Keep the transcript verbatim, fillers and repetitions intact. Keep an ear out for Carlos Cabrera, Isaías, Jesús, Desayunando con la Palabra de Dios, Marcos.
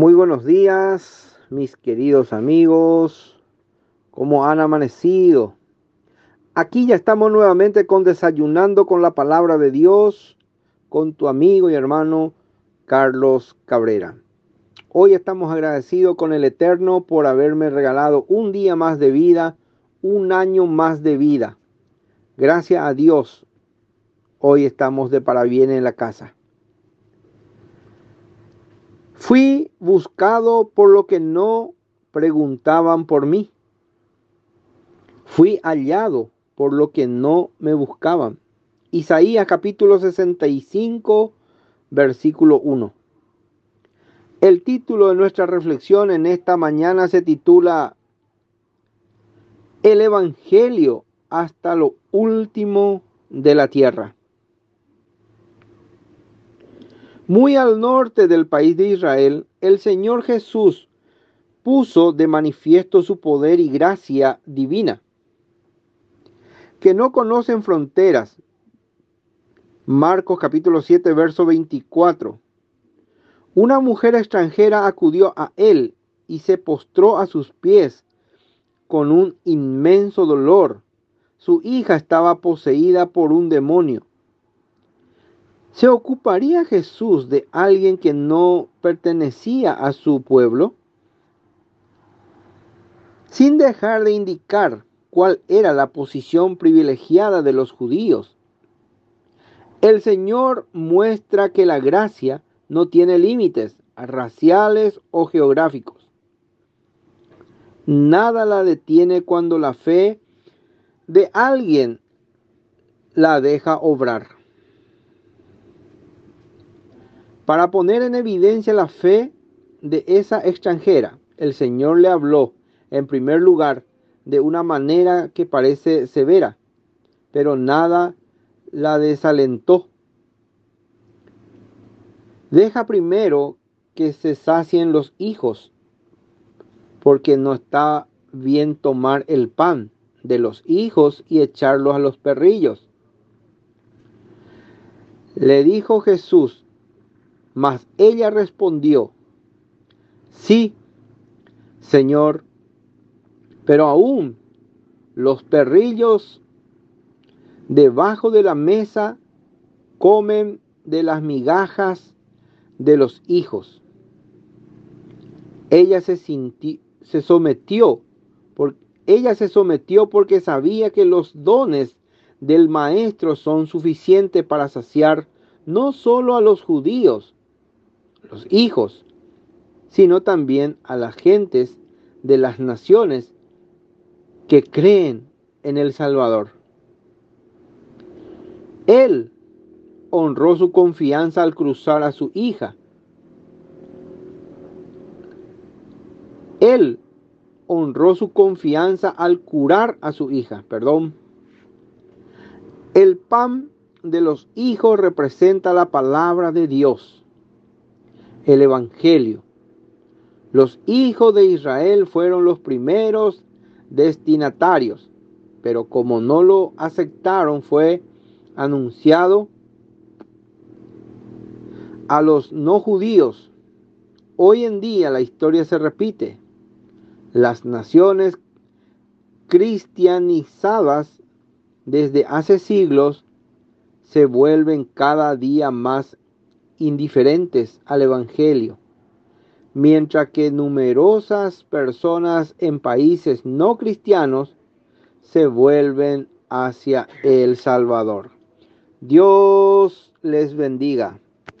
Muy buenos días, mis queridos amigos. ¿Cómo han amanecido? Aquí ya estamos nuevamente con Desayunando con la Palabra de Dios, con tu amigo y hermano Carlos Cabrera. Hoy estamos agradecidos con el Eterno por haberme regalado un día más de vida, un año más de vida. Gracias a Dios, hoy estamos de parabienes en la casa. Fui buscado por lo que no preguntaban por mí. Fui hallado por lo que no me buscaban. Isaías capítulo sesenta y cinco, versículo uno. El título de nuestra reflexión en esta mañana se titula El Evangelio hasta lo último de la tierra. Muy al norte del país de Israel, el Señor Jesús puso de manifiesto su poder y gracia divina, que no conocen fronteras. Marcos capítulo siete, verso veinticuatro. Una mujer extranjera acudió a él y se postró a sus pies con un inmenso dolor. Su hija estaba poseída por un demonio. ¿Se ocuparía Jesús de alguien que no pertenecía a su pueblo? Sin dejar de indicar cuál era la posición privilegiada de los judíos, el Señor muestra que la gracia no tiene límites raciales o geográficos. Nada la detiene cuando la fe de alguien la deja obrar. Para poner en evidencia la fe de esa extranjera, el Señor le habló, en primer lugar, de una manera que parece severa, pero nada la desalentó. Deja primero que se sacien los hijos, porque no está bien tomar el pan de los hijos y echarlos a los perrillos. Le dijo Jesús, mas ella respondió, sí, Señor, pero aún los perrillos debajo de la mesa comen de las migajas de los hijos. Ella se, sintió, se sometió, por, ella se sometió porque sabía que los dones del Maestro son suficientes para saciar no solo a los judíos, los hijos, sino también a las gentes de las naciones que creen en el Salvador. Él honró su confianza al cruzar a su hija. Él honró su confianza al curar a su hija, perdón. El pan de los hijos representa la palabra de Dios, el Evangelio. Los hijos de Israel fueron los primeros destinatarios, pero como no lo aceptaron, fue anunciado a los no judíos. Hoy en día la historia se repite. Las naciones cristianizadas desde hace siglos se vuelven cada día más indiferentes al Evangelio, mientras que numerosas personas en países no cristianos se vuelven hacia el Salvador. Dios les bendiga.